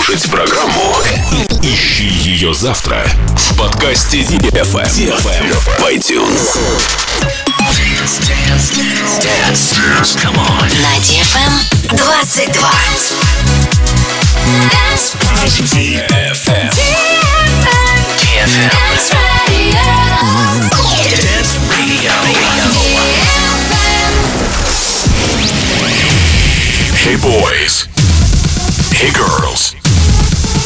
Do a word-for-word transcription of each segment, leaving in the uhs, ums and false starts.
слушать программу, ищи ее завтра в подкасте ди эф эм, ди эф эм в iTunes. Dance, dance, dance, dance, dance. Come on. На ди эф эм двадцать два. Dance. ди эф эм. ди эф эм. Dance Radio. Dance Radio. Hey boys. Hey girls.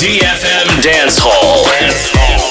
ди эф эм Dance Hall. Dance Hall.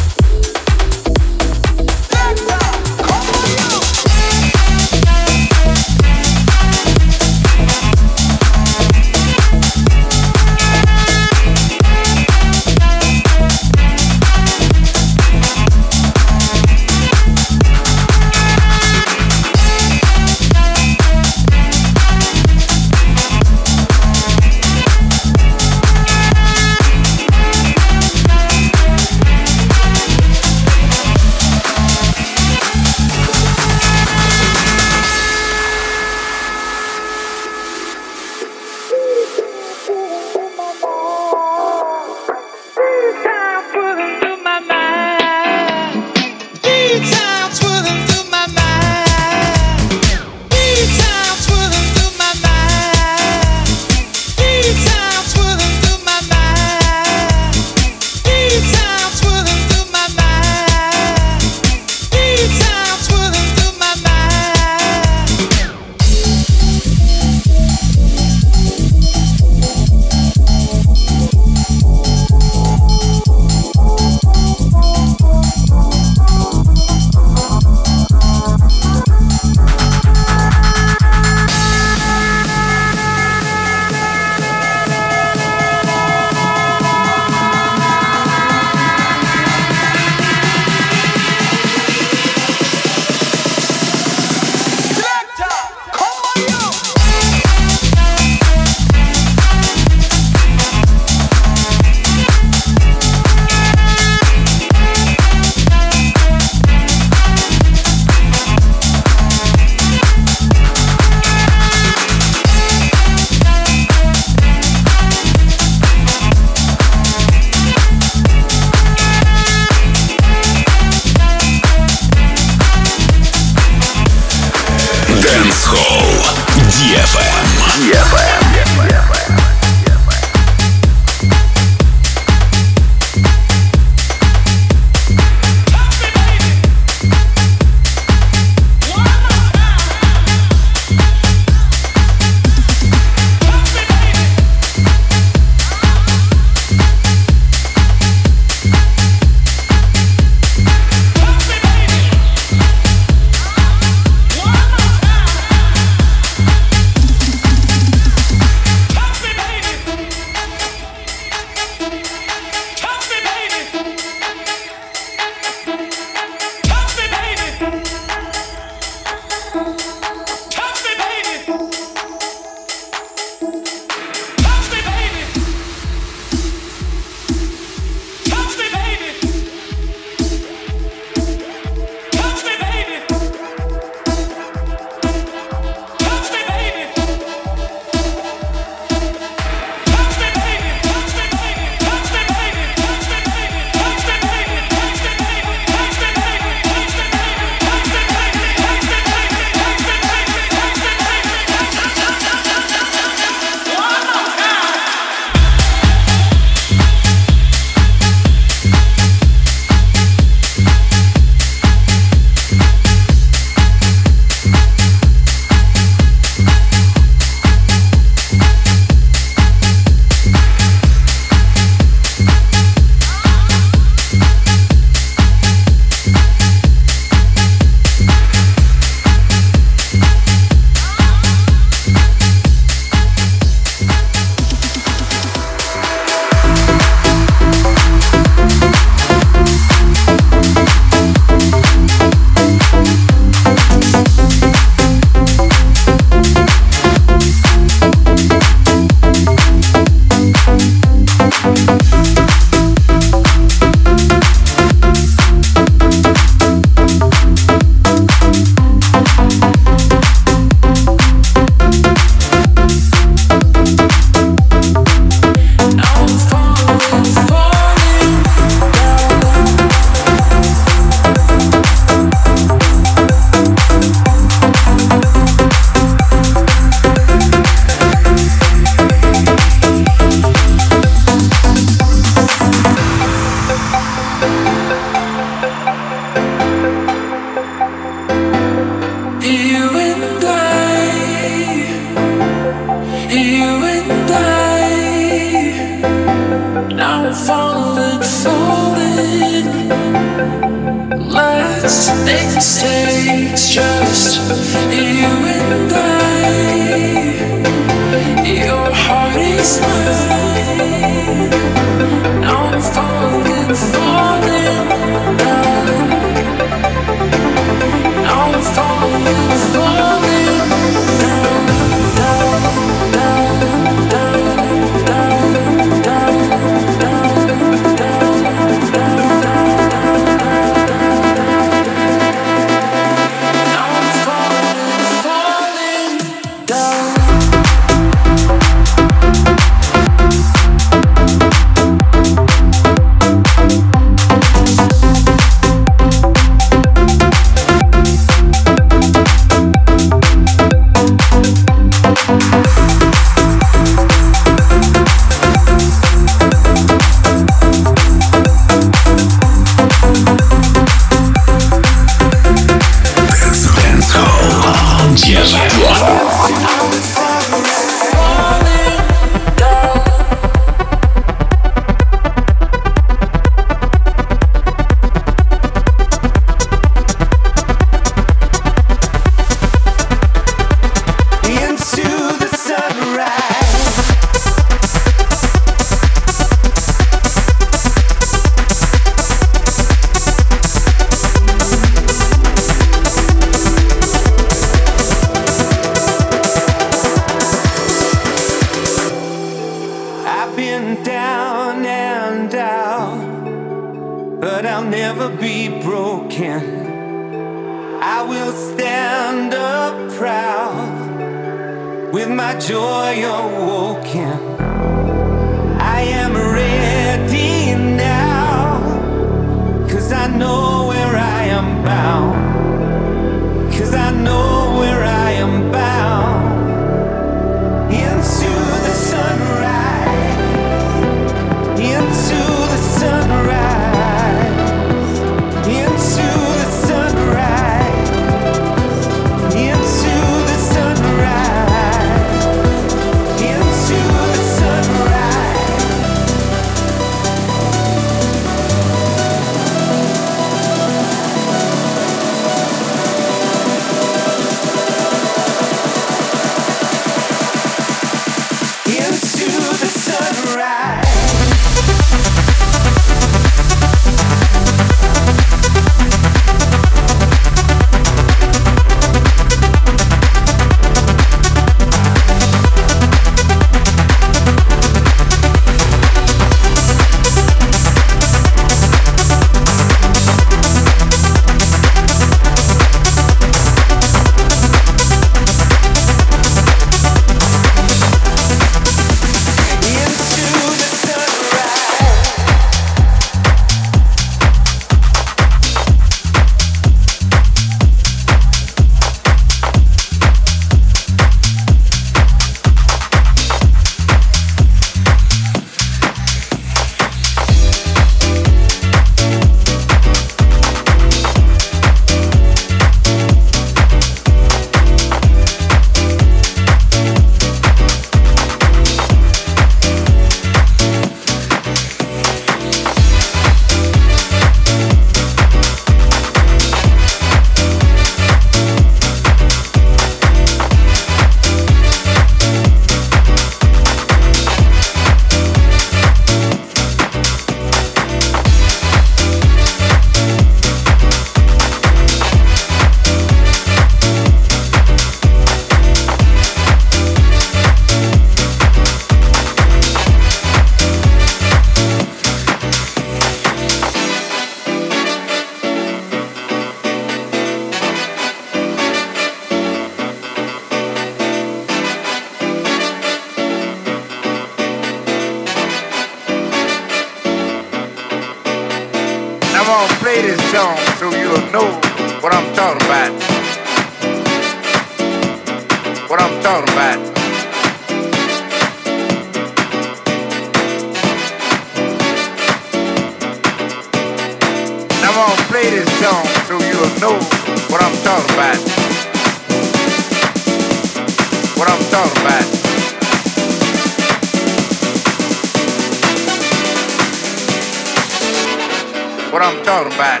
what I'm talking about.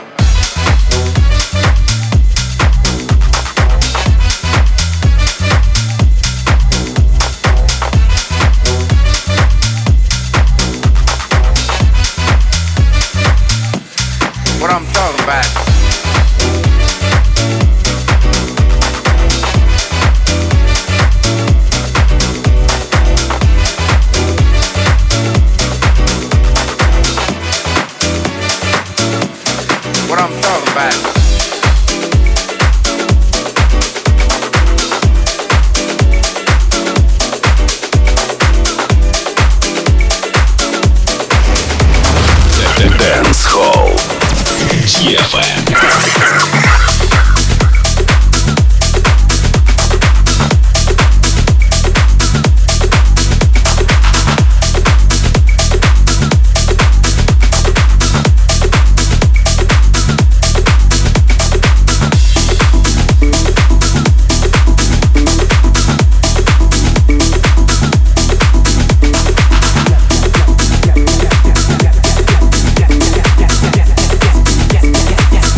What I'm talking about. What I'm talking about. Dance Hall. ди эф эм.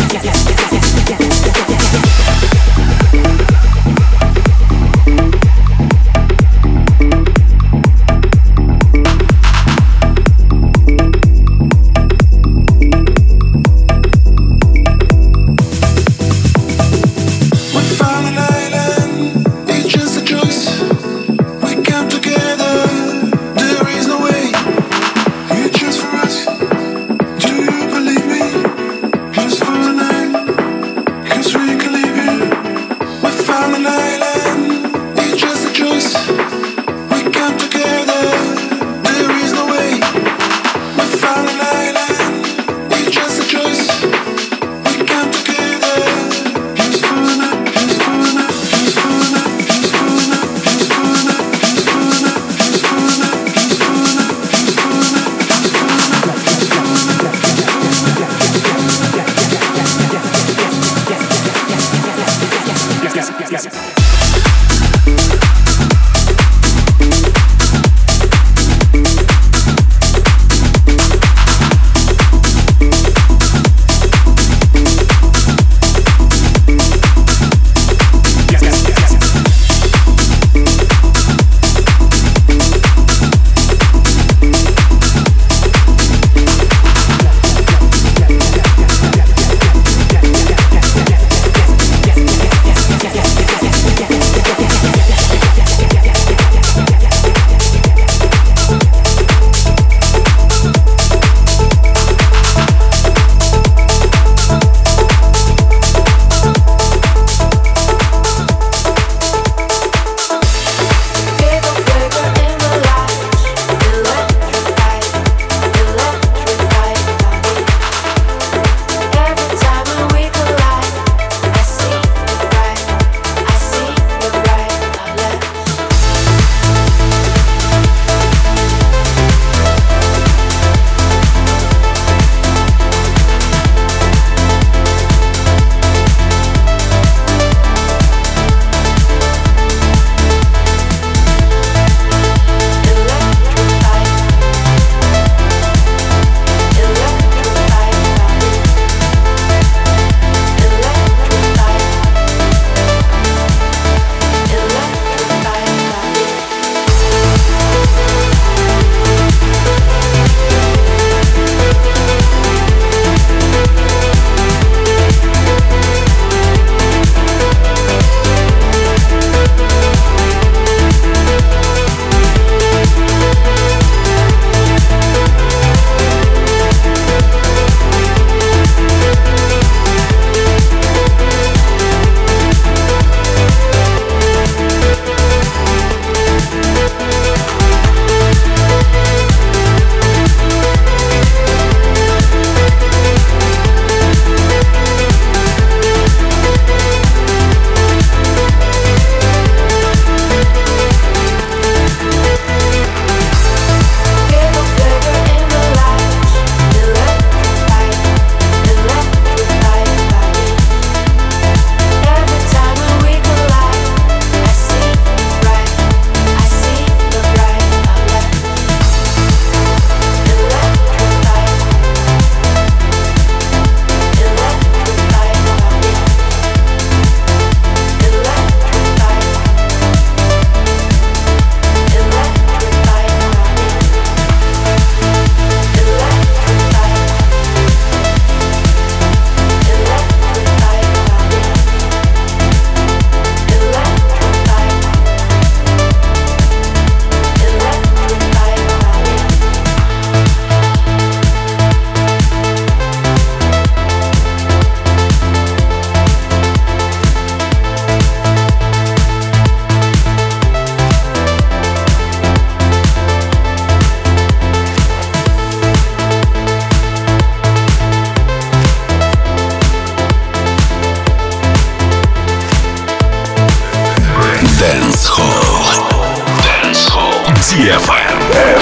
Yes, yes, yes. ди эф эм. Bed.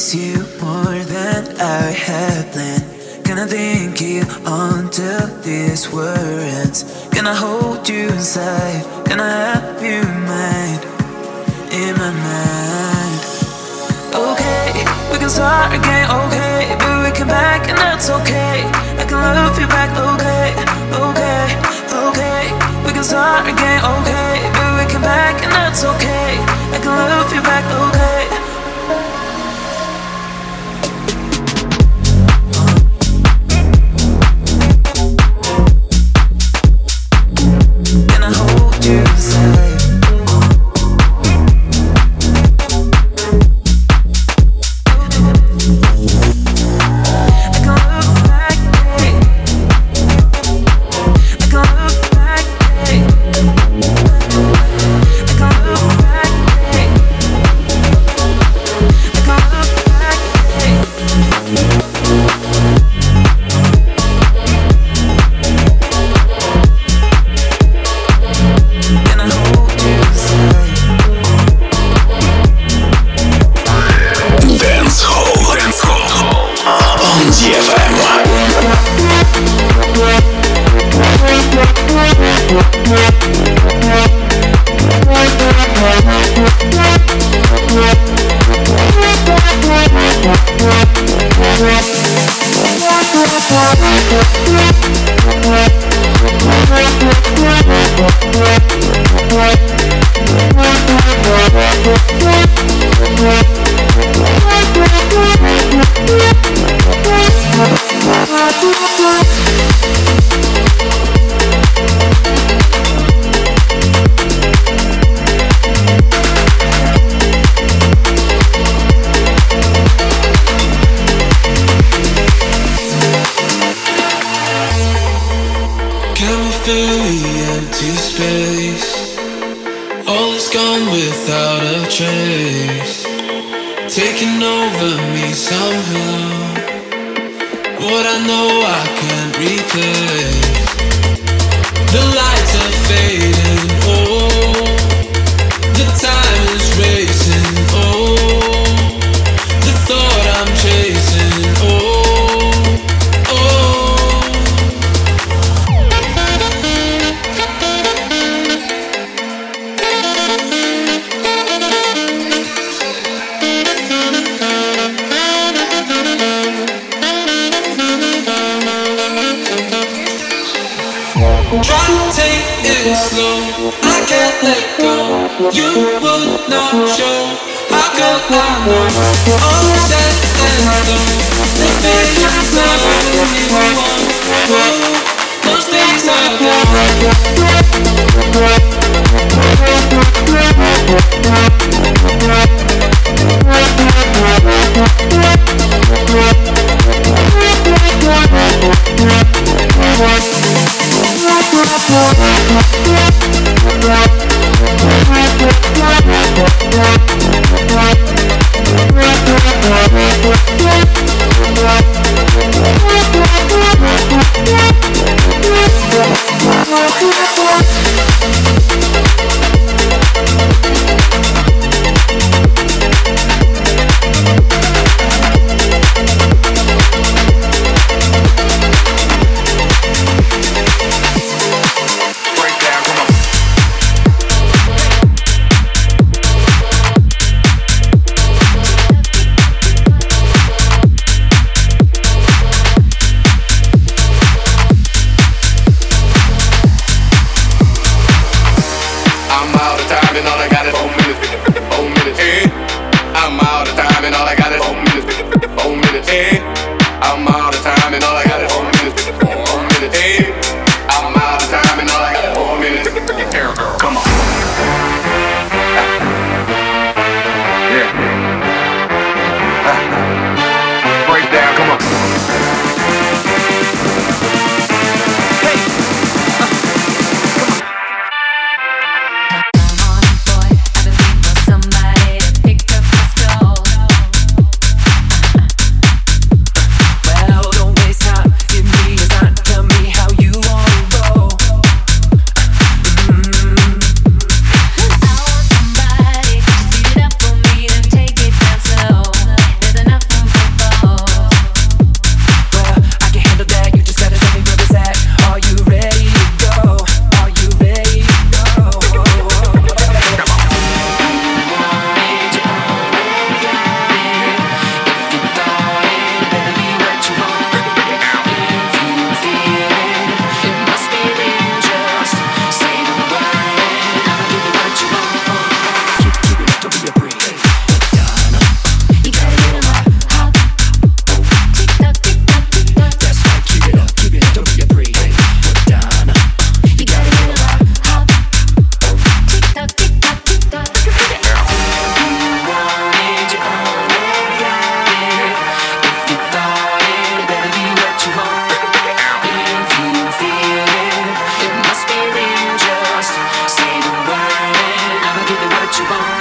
miss you more than I had planned. Gonna think you until these war ends. Gonna hold you inside, gonna have you in mind, in my mind. Okay, we can start again, okay, but we can back and that's okay. I can love you back, okay, okay, okay. We can start again, okay, but we can back and that's okay. I can love you back, okay. what you want.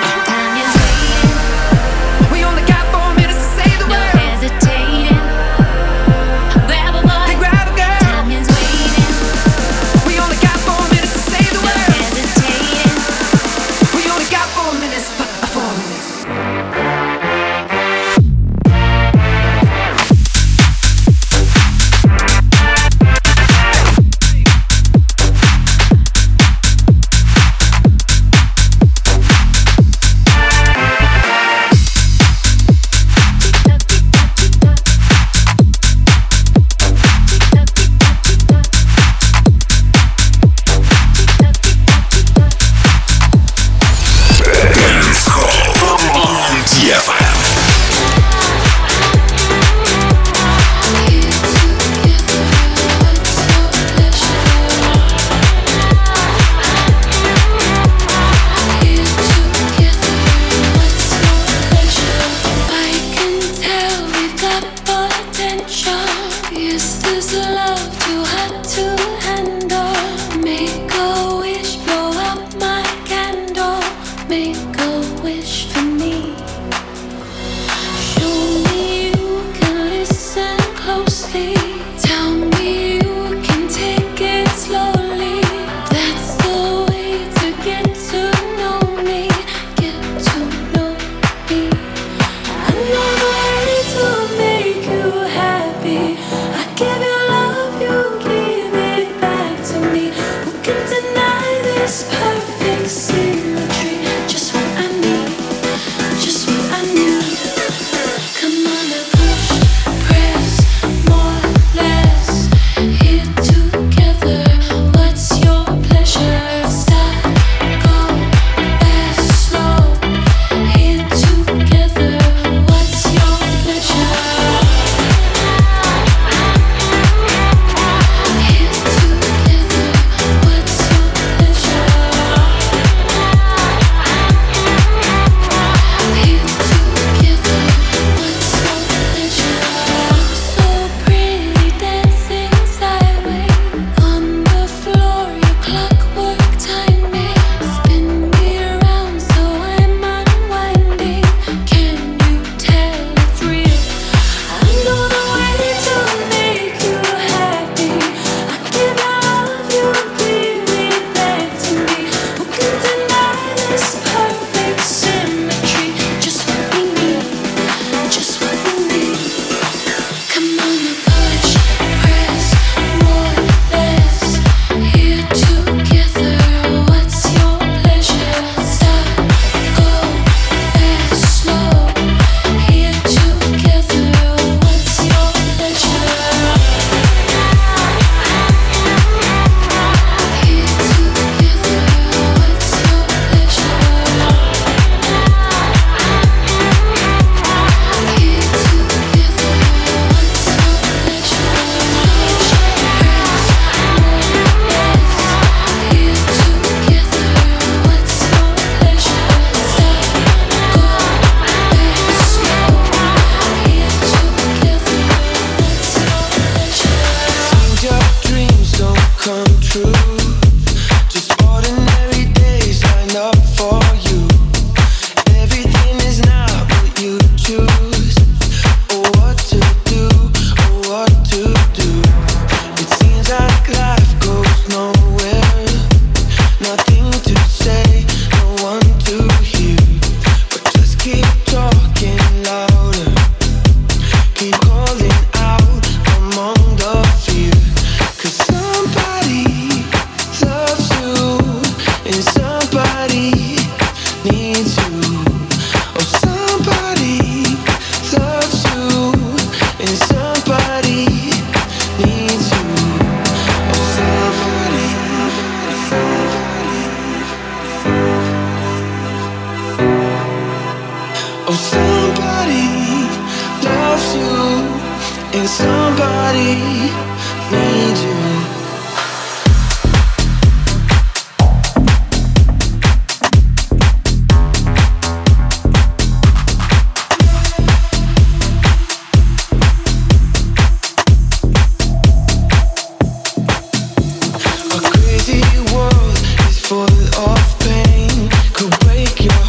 World is full of pain, could break your heart.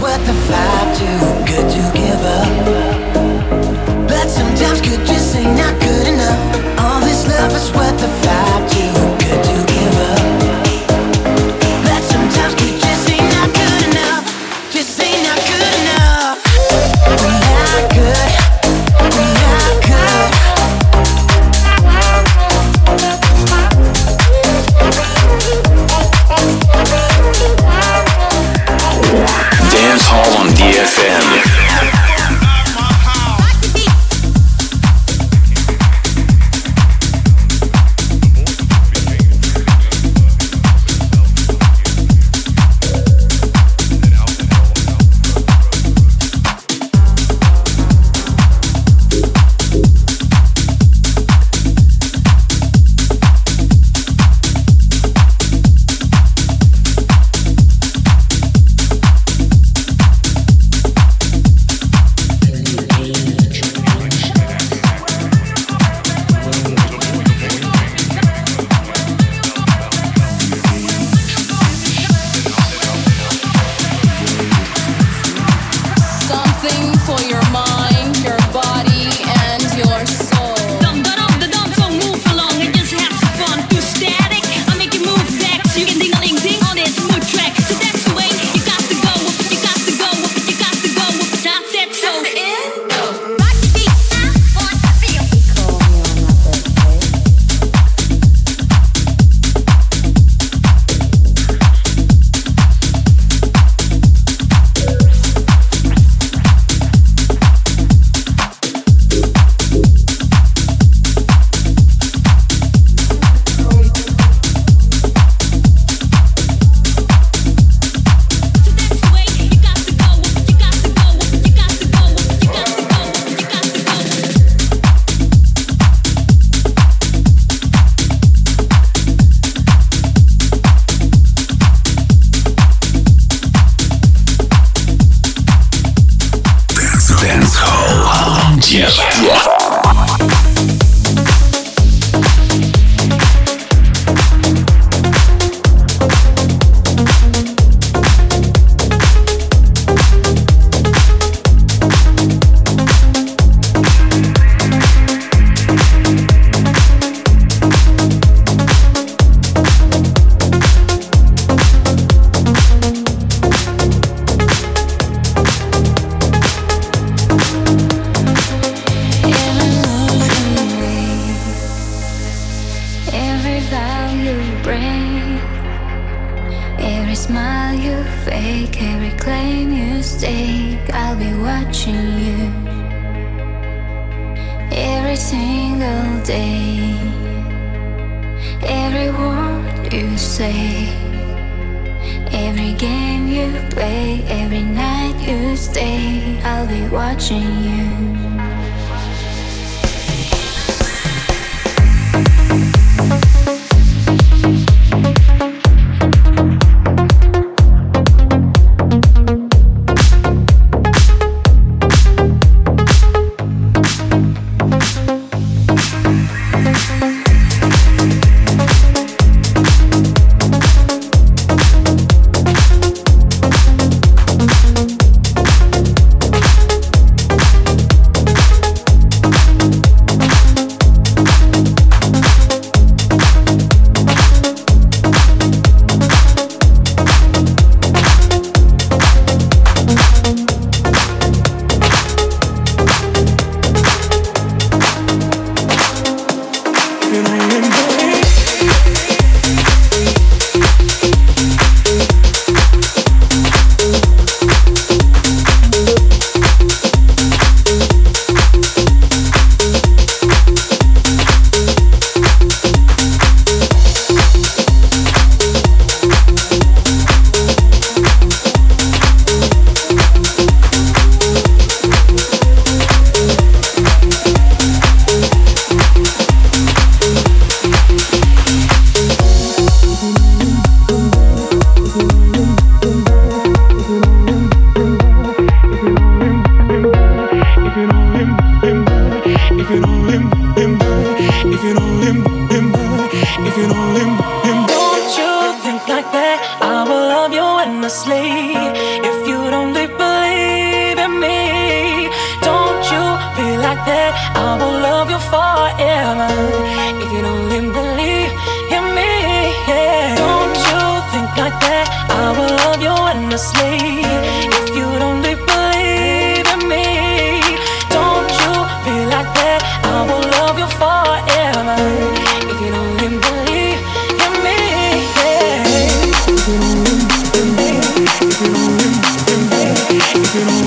What the vibe to ди эф эм. You know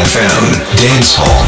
ди эф эм Dance Hall.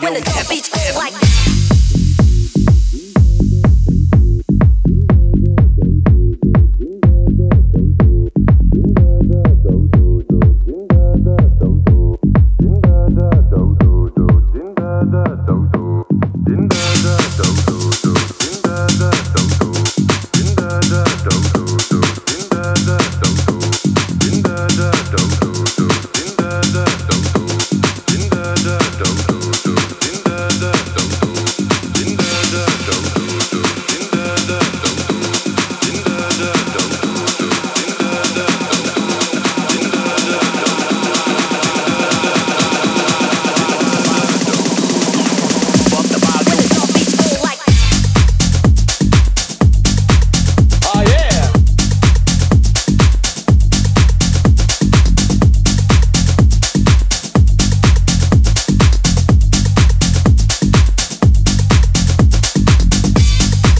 When the beat